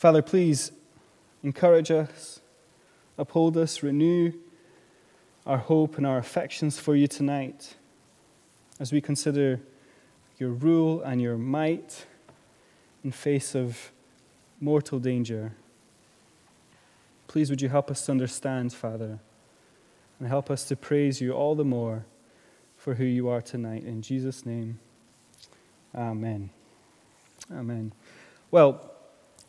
Father, please encourage us, uphold us, renew our hope and our affections for you tonight as we consider your rule and your might in face of mortal danger. Please would you help us to understand, Father, and help us to praise you all the more for who you are tonight. In Jesus' name, amen. Amen. Well,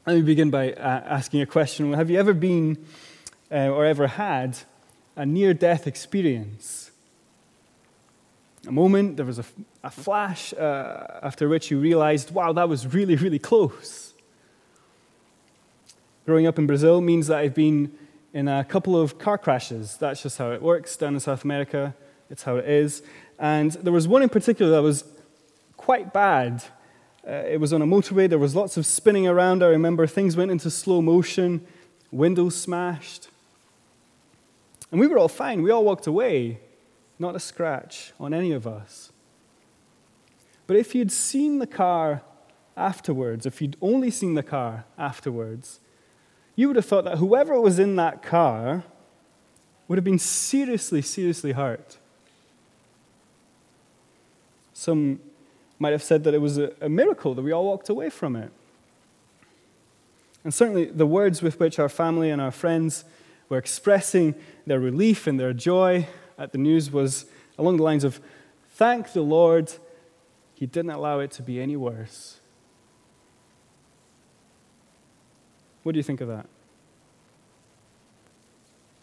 let me begin by asking a question. Have you ever been or ever had a near-death experience? A moment, there was a flash after which you realized, wow, that was really, really close. Growing up in Brazil means that I've been in a couple of car crashes. That's just how it works down in South America. It's how it is. And there was one in particular that was quite bad. It was on a motorway. There was lots of spinning around. I remember things went into slow motion, windows smashed. And we were all fine. We all walked away. Not a scratch on any of us. But if you'd seen the car afterwards, if you'd only seen the car afterwards, you would have thought that whoever was in that car would have been seriously, seriously hurt. Some might have said that it was a miracle that we all walked away from it. And certainly the words with which our family and our friends were expressing their relief and their joy at the news was along the lines of, "Thank the Lord, he didn't allow it to be any worse." What do you think of that?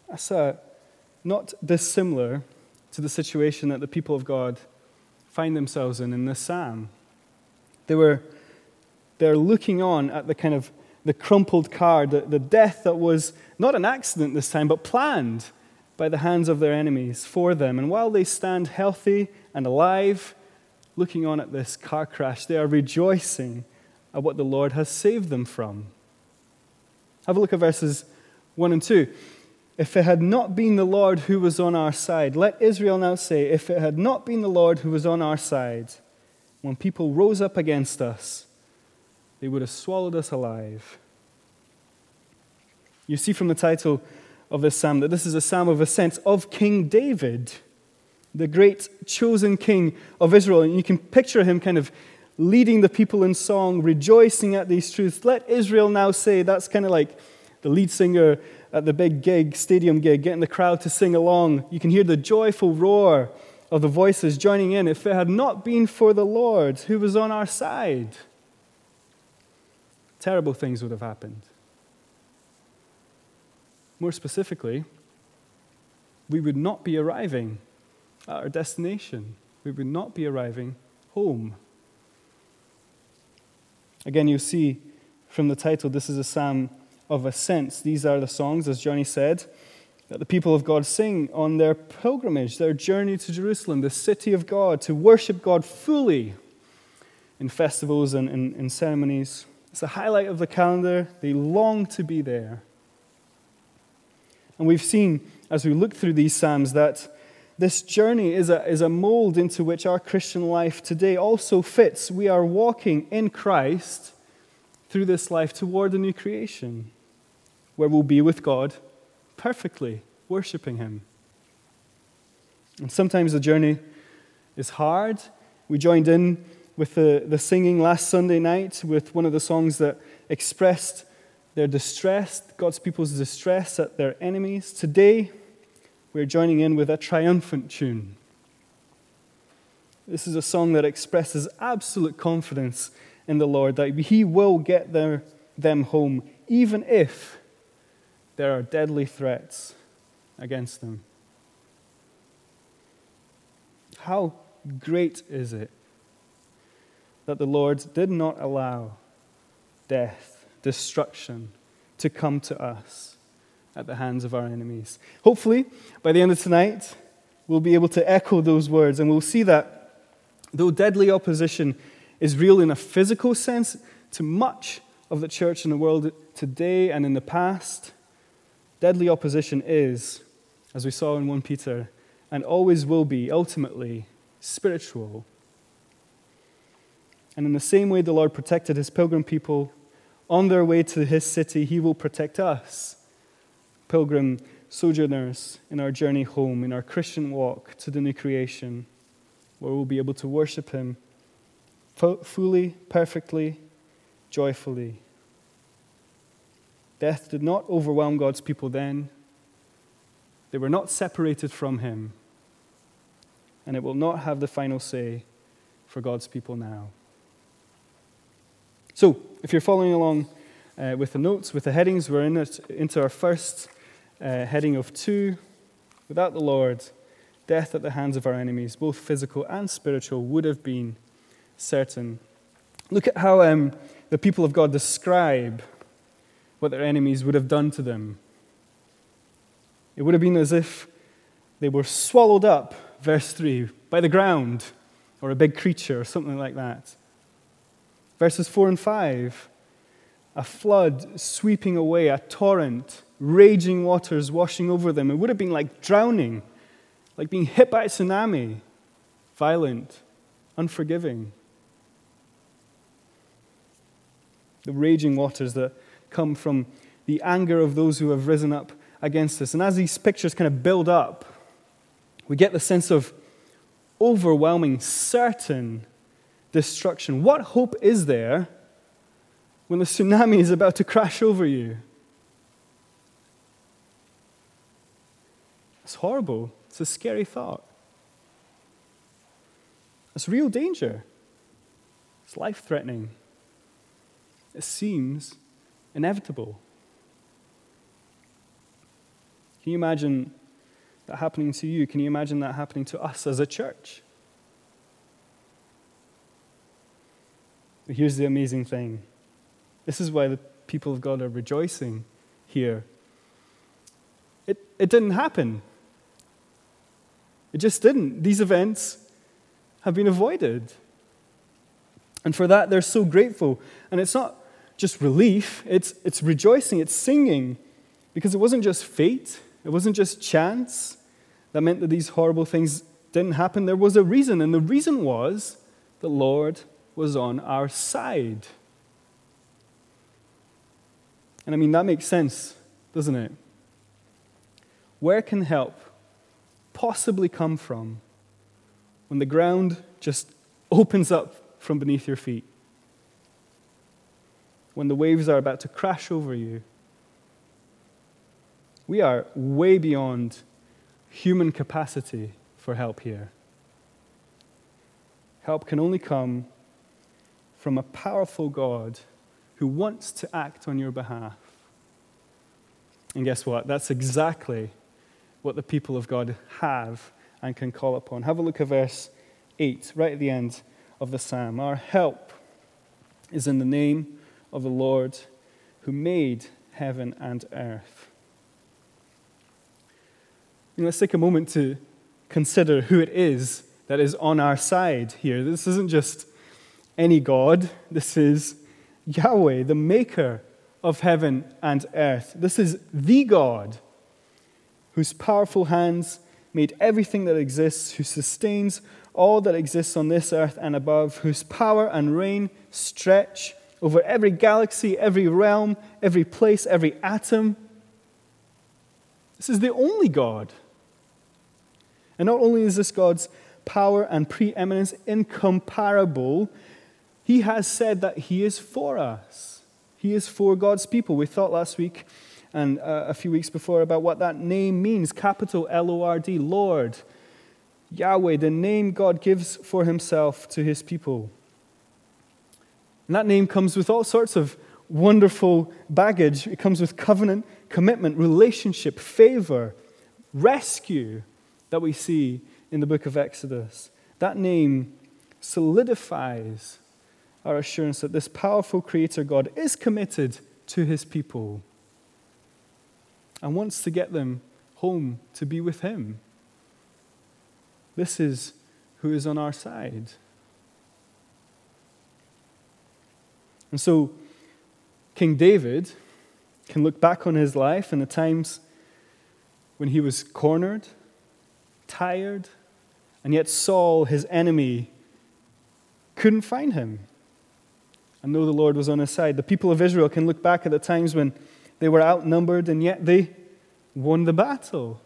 That's not dissimilar to the situation that the people of God find themselves in this psalm. They're looking on at the kind of the crumpled car, the death that was not an accident this time, but planned by the hands of their enemies for them. And while they stand healthy and alive, looking on at this car crash, they are rejoicing at what the Lord has saved them from. Have a look at verses 1 and 2. "If it had not been the Lord who was on our side," let Israel now say, "If it had not been the Lord who was on our side, when people rose up against us, they would have swallowed us alive." You see from the title of this psalm that this is a psalm of ascent of King David, the great chosen king of Israel. And you can picture him kind of leading the people in song, rejoicing at these truths. "Let Israel now say," that's kind of like the lead singer at the big gig, stadium gig, getting the crowd to sing along. You can hear the joyful roar of the voices joining in. "If it had not been for the Lord who was on our side," terrible things would have happened. More specifically, we would not be arriving at our destination. We would not be arriving home. Again, you'll see from the title, this is a psalm of ascents. These are the songs, as Johnny said, that the people of God sing on their pilgrimage, their journey to Jerusalem, the city of God, to worship God fully in festivals and in ceremonies. It's the highlight of the calendar. They long to be there. And we've seen, as we look through these psalms, that this journey is a mold into which our Christian life today also fits. We are walking in Christ through this life toward a new creation, where we'll be with God perfectly, worshiping him. And sometimes the journey is hard. We joined in with the singing last Sunday night with one of the songs that expressed their distress, God's people's distress at their enemies. Today, we're joining in with a triumphant tune. This is a song that expresses absolute confidence in the Lord, that he will get them home, even if there are deadly threats against them. How great is it that the Lord did not allow death, destruction, to come to us at the hands of our enemies. Hopefully, by the end of tonight, we'll be able to echo those words, and we'll see that though deadly opposition is real in a physical sense to much of the church in the world today and in the past, deadly opposition is, as we saw in 1 Peter, and always will be, ultimately, spiritual. And in the same way the Lord protected his pilgrim people, on their way to his city, he will protect us, pilgrim sojourners, in our journey home, in our Christian walk to the new creation, where we'll be able to worship him fully, perfectly, joyfully. Death did not overwhelm God's people then. They were not separated from him. And it will not have the final say for God's people now. So, if you're following along with the notes, with the headings, we're into our first heading of two. Without the Lord, death at the hands of our enemies, both physical and spiritual, would have been certain. Look at how the people of God describe what their enemies would have done to them. It would have been as if they were swallowed up, verse 3, by the ground, or a big creature, or something like that. Verses 4 and 5, a flood sweeping away, a torrent, raging waters washing over them. It would have been like drowning, like being hit by a tsunami, violent, unforgiving. The raging waters that come from the anger of those who have risen up against us. And as these pictures kind of build up, we get the sense of overwhelming, certain destruction. What hope is there when the tsunami is about to crash over you? It's horrible. It's a scary thought. It's real danger. It's life-threatening. It seems inevitable. Can you imagine that happening to you? Can you imagine that happening to us as a church? But here's the amazing thing. This is why the people of God are rejoicing here. It didn't happen. It just didn't. These events have been avoided. And for that, they're so grateful. And it's not just relief, it's rejoicing, it's singing, because it wasn't just fate, it wasn't just chance that meant that these horrible things didn't happen. There was a reason, and the reason was the Lord was on our side. And I mean, that makes sense, doesn't it? Where can help possibly come from when the ground just opens up from beneath your feet? When the waves are about to crash over you? We are way beyond human capacity for help here. Help can only come from a powerful God who wants to act on your behalf. And guess what? That's exactly what the people of God have and can call upon. Have a look at verse 8, right at the end of the psalm. Our help is in the name of the Lord, who made heaven and earth. And let's take a moment to consider who it is that is on our side here. This isn't just any God. This is Yahweh, the maker of heaven and earth. This is the God whose powerful hands made everything that exists, who sustains all that exists on this earth and above, whose power and reign stretch over every galaxy, every realm, every place, every atom. This is the only God. And not only is this God's power and preeminence incomparable, he has said that he is for us. He is for God's people. We thought last week and a few weeks before about what that name means, capital L-O-R-D, Lord, Yahweh, the name God gives for himself to his people. And that name comes with all sorts of wonderful baggage. It comes with covenant, commitment, relationship, favor, rescue that we see in the book of Exodus. That name solidifies our assurance that this powerful creator God is committed to his people and wants to get them home to be with him. This is who is on our side. And so King David can look back on his life and the times when he was cornered, tired, and yet Saul, his enemy, couldn't find him. and know the Lord was on his side. The people of Israel can look back at the times when they were outnumbered, and yet they won the battle.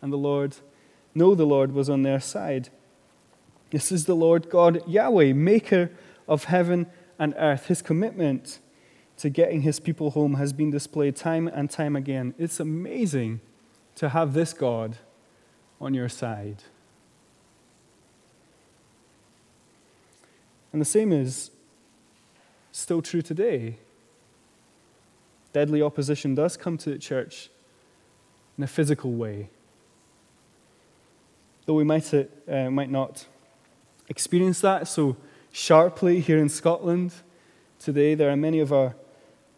And the Lord was on their side. This is the Lord God, Yahweh, maker of heaven and earth. His commitment to getting his people home has been displayed time and time again. It's amazing to have this God on your side. And the same is still true today. Deadly opposition does come to the church in a physical way. Though we might not experience that so sharply here in Scotland today, there are many of our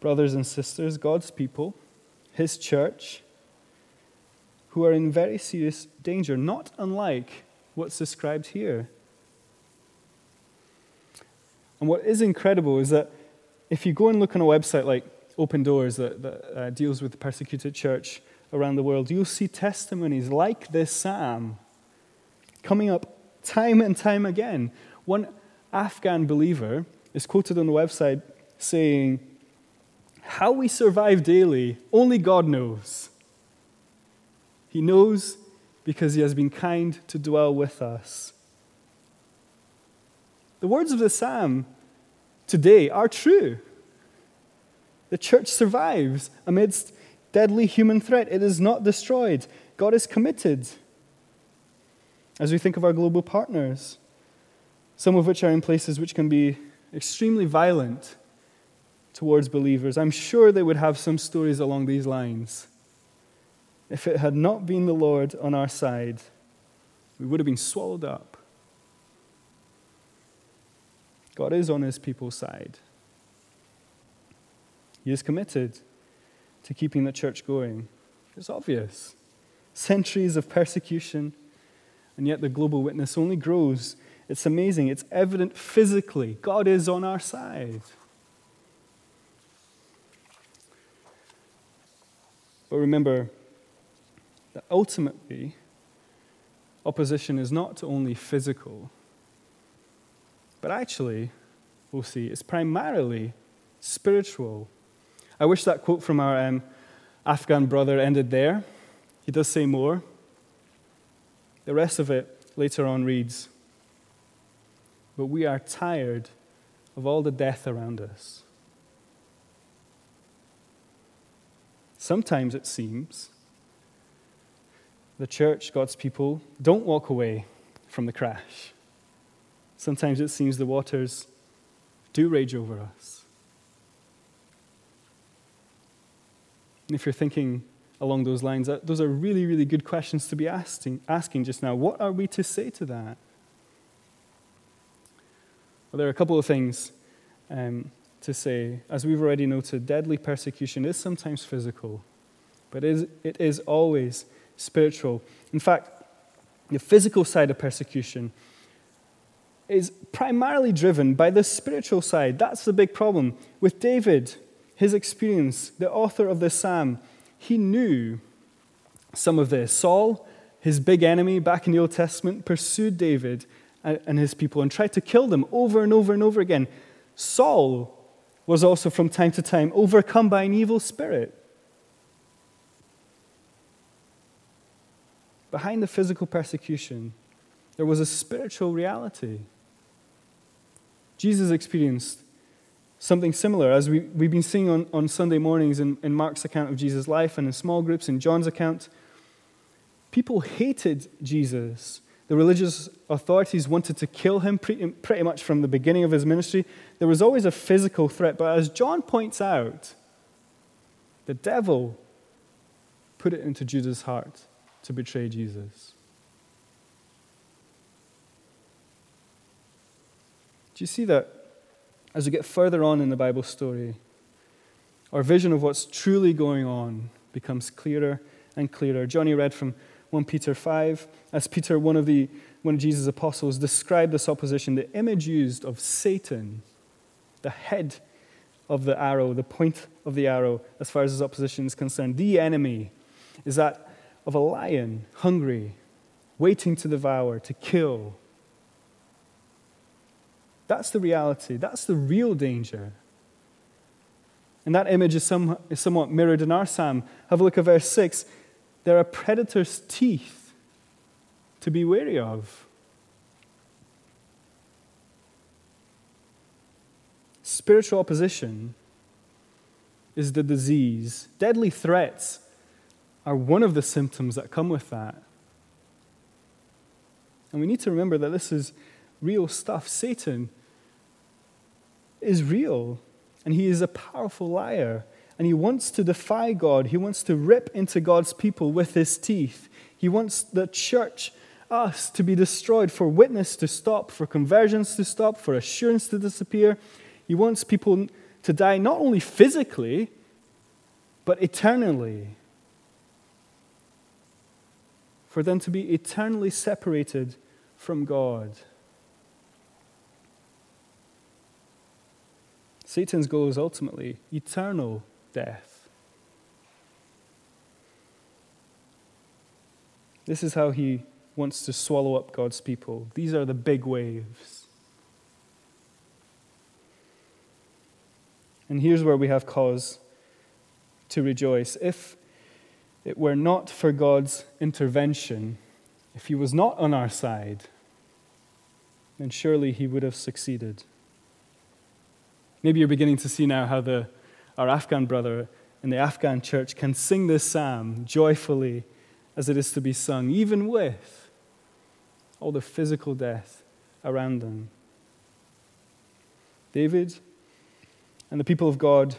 brothers and sisters, God's people, his church, who are in very serious danger, not unlike what's described here. And what is incredible is that if you go and look on a website like Open Doors that deals with the persecuted church around the world, you'll see testimonies like this psalm coming up time and time again. One Afghan believer is quoted on the website saying, "How we survive daily, only God knows. He knows because he has been kind to dwell with us." The words of the psalm today are true. The church survives amidst deadly human threat. It is not destroyed. God is committed. As we think of our global partners, some of which are in places which can be extremely violent towards believers, I'm sure they would have some stories along these lines. If it had not been the Lord on our side, we would have been swallowed up. God is on his people's side. He is committed to keeping the church going. It's obvious. Centuries of persecution, and yet the global witness only grows. It's amazing. It's evident physically. God is on our side. But remember that ultimately, opposition is not only physical, but actually, we'll see, it's primarily spiritual. I wish that quote from our Afghan brother ended there. He does say more. The rest of it later on reads, "But we are tired of all the death around us." Sometimes it seems the church, God's people, don't walk away from the crash. Sometimes it seems the waters do rage over us. And if you're thinking along those lines, those are really, really good questions to be asking just now. What are we to say to that? Well, there are a couple of things to say. As we've already noted, deadly persecution is sometimes physical, but it is always spiritual. In fact, the physical side of persecution is primarily driven by the spiritual side. That's the big problem. With David, his experience, the author of this psalm, he knew some of this. Saul, his big enemy back in the Old Testament, pursued David and his people and tried to kill them over and over and over again. Saul was also from time to time overcome by an evil spirit. Behind the physical persecution, there was a spiritual reality. Jesus experienced something similar, as we've been seeing on Sunday mornings in Mark's account of Jesus' life and in small groups in John's account. People hated Jesus. The religious authorities wanted to kill him pretty much from the beginning of his ministry. There was always a physical threat, but as John points out, the devil put it into Judas' heart to betray Jesus. Do you see that as we get further on in the Bible story, our vision of what's truly going on becomes clearer and clearer? Johnny read from 1 Peter 5, as Peter, one of Jesus' apostles, described this opposition, the image used of Satan, the head of the arrow, the point of the arrow, as far as his opposition is concerned. The enemy is that of a lion, hungry, waiting to devour, to kill. That's the reality. That's the real danger. And that image is somewhat mirrored in our psalm. Have a look at verse 6. There are predators' teeth to be wary of. Spiritual opposition is the disease. Deadly threats are one of the symptoms that come with that. And we need to remember that this is real stuff. Satan is real, and he is a powerful liar, and he wants to defy God. He wants to rip into God's people with his teeth. He wants the church, us, to be destroyed, for witness to stop, for conversions to stop, for assurance to disappear. He wants people to die not only physically, but eternally. For them to be eternally separated from God. Satan's goal is ultimately eternal death. This is how he wants to swallow up God's people. These are the big waves. And here's where we have cause to rejoice. If it were not for God's intervention, if he was not on our side, then surely he would have succeeded. Maybe you're beginning to see now how our Afghan brother in the Afghan church can sing this psalm joyfully as it is to be sung, even with all the physical death around them. David and the people of God,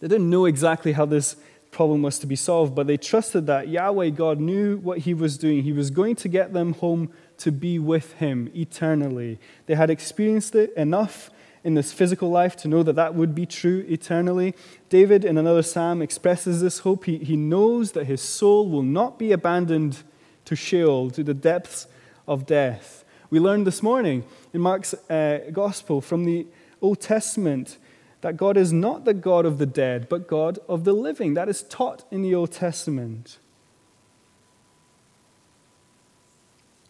they didn't know exactly how this problem was to be solved, but they trusted that Yahweh God knew what he was doing. He was going to get them home to be with him eternally. They had experienced it enough in this physical life to know that that would be true eternally. David, in another psalm, expresses this hope. He knows that his soul will not be abandoned to Sheol, to the depths of death. We learned this morning in Mark's Gospel from the Old Testament that God is not the God of the dead, but God of the living. That is taught in the Old Testament.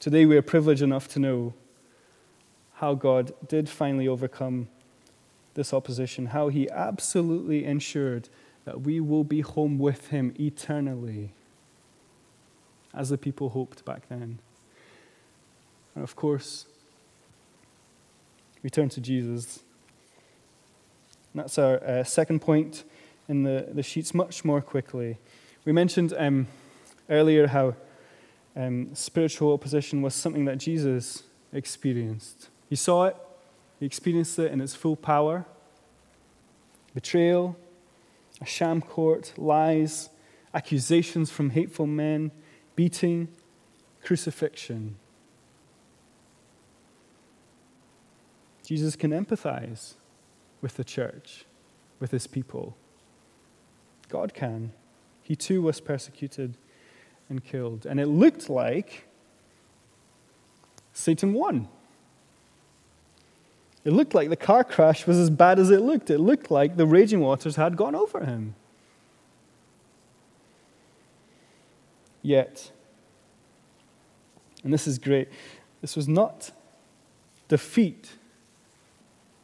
Today we are privileged enough to know how God did finally overcome this opposition, how he absolutely ensured that we will be home with him eternally, as the people hoped back then. And of course, we turn to Jesus. That's our second point in the sheets, much more quickly. We mentioned earlier how spiritual opposition was something that Jesus experienced. He saw it, he experienced it in its full power. Betrayal, a sham court, lies, accusations from hateful men, beating, crucifixion. Jesus can empathize with the church, with his people. God can. He too was persecuted and killed. And it looked like Satan won. It looked like the car crash was as bad as it looked. It looked like the raging waters had gone over him. Yet, and this is great, this was not defeat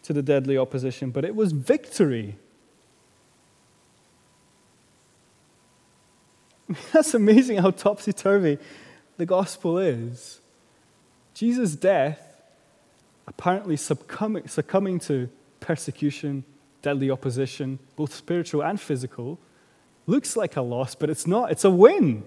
to the deadly opposition, but it was victory. I mean, that's amazing how topsy-turvy the gospel is. Jesus' death, apparently succumbing to persecution, deadly opposition, both spiritual and physical, looks like a loss, but it's not. It's a win.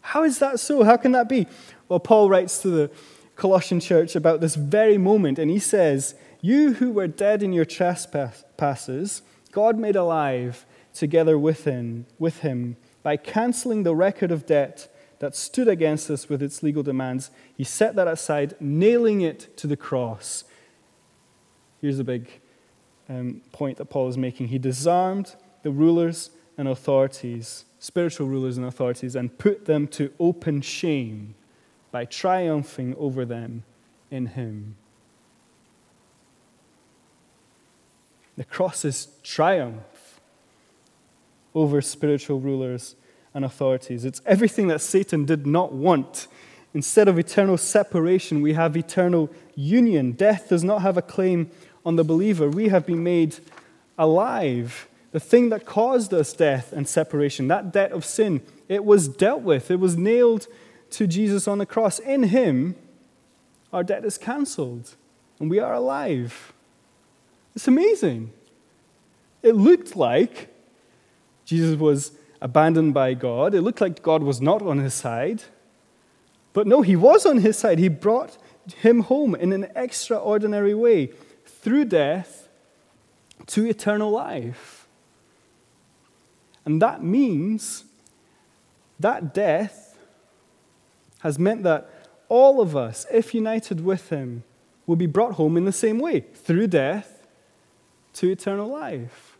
How is that so? How can that be? Well, Paul writes to the Colossian church about this very moment, and he says, "You who were dead in your trespasses, God made alive together with him by canceling the record of debt that stood against us with its legal demands. He set that aside, nailing it to the cross." Here's a big point that Paul is making. He disarmed the rulers and authorities, spiritual rulers and authorities, and put them to open shame by triumphing over them in him. The cross's triumph over spiritual rulers and authorities. It's everything that Satan did not want Instead of eternal separation, we have eternal union. Death does not have a claim on the believer. We have been made alive. The thing that caused us death and separation, that debt of sin, it was dealt with. It was nailed to Jesus on the cross. In him, our debt is cancelled, and we are alive. It's amazing. It looked like Jesus was abandoned by God. It looked like God was not on his side. But no, he was on his side. He brought him home in an extraordinary way, through death to eternal life. And that means that death has meant that all of us, if united with him, will be brought home in the same way, through death to eternal life.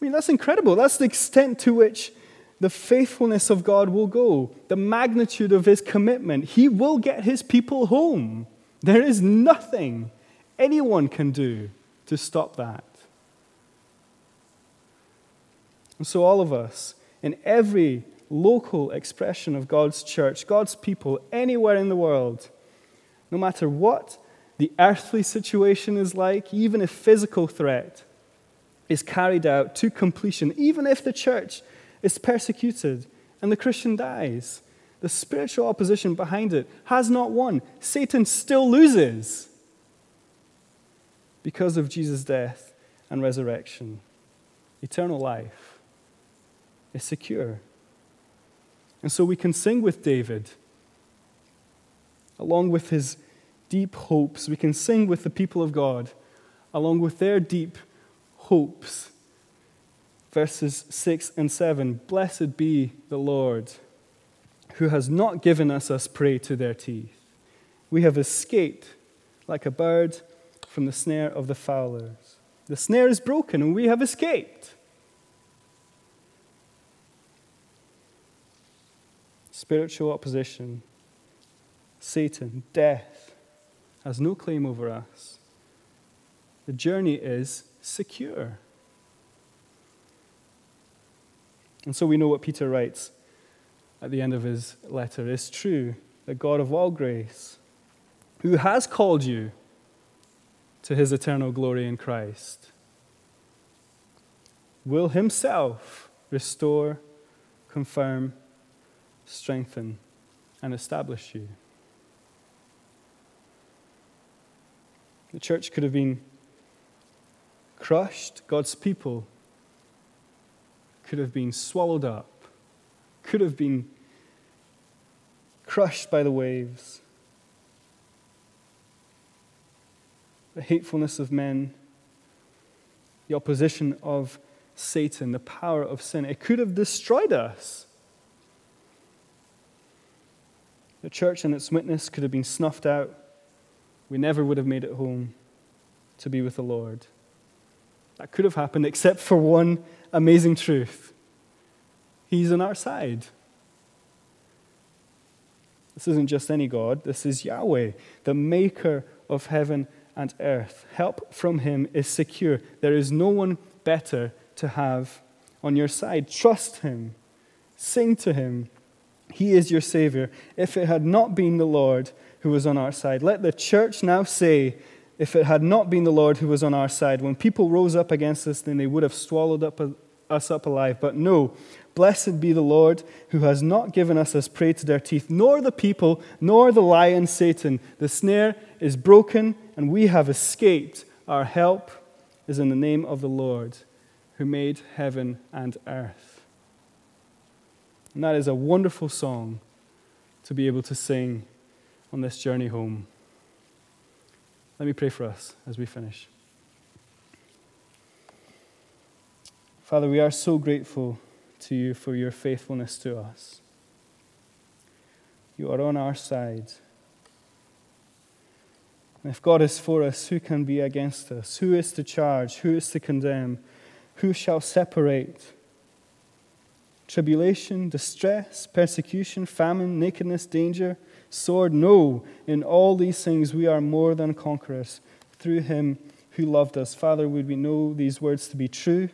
I mean, that's incredible. That's the extent to which the faithfulness of God will go, the magnitude of his commitment. He will get his people home. There is nothing anyone can do to stop that. And so all of us, in every local expression of God's church, God's people, anywhere in the world, no matter what the earthly situation is like, even if physical threat is carried out to completion, even if the church is persecuted and the Christian dies, the spiritual opposition behind it has not won. Satan still loses because of Jesus' death and resurrection. Eternal life is secure. And so we can sing with David, along with his deep hopes. We can sing with the people of God, along with their deep hopes. Verses 6 and 7, "Blessed be the Lord, who has not given us prey to their teeth. We have escaped like a bird from the snare of the fowlers." The snare is broken and we have escaped. Spiritual opposition, Satan, death, has no claim over us. The journey is secure. And so we know what Peter writes at the end of his letter is true, the God of all grace, who has called you to his eternal glory in Christ, will himself restore, confirm, strengthen, and establish you. The church could have been crushed. God's people could have been swallowed up, could have been crushed by the waves. The hatefulness of men, the opposition of Satan, the power of sin, it could have destroyed us. The church and its witness could have been snuffed out. We never would have made it home to be with the Lord. That could have happened except for one amazing truth. He's on our side. This isn't just any God. This is Yahweh, the maker of heaven and earth. Help from him is secure. There is no one better to have on your side. Trust him. Sing to him. He is your Savior. If it had not been the Lord who was on our side. Let the church now say, if it had not been the Lord who was on our side, when people rose up against us, then they would have swallowed us up alive. But no, blessed be the Lord who has not given us prey to their teeth, nor the people, nor the lion Satan. The snare is broken, and we have escaped. Our help is in the name of the Lord who made heaven and earth. And that is a wonderful song to be able to sing on this journey home. Let me pray for us as we finish. Father, we are so grateful to you for your faithfulness to us. You are on our side. And if God is for us, who can be against us? Who is to charge? Who is to condemn? Who shall separate? Tribulation, distress, persecution, famine, nakedness, danger, sword. No, in all these things we are more than conquerors through him who loved us. Father, would we know these words to be true?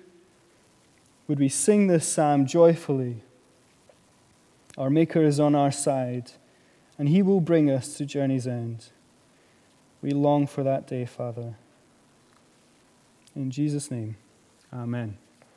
Would we sing this psalm joyfully Our Maker is on our side, and he will bring us to journey's end. We long for that day, Father. In Jesus' name, amen.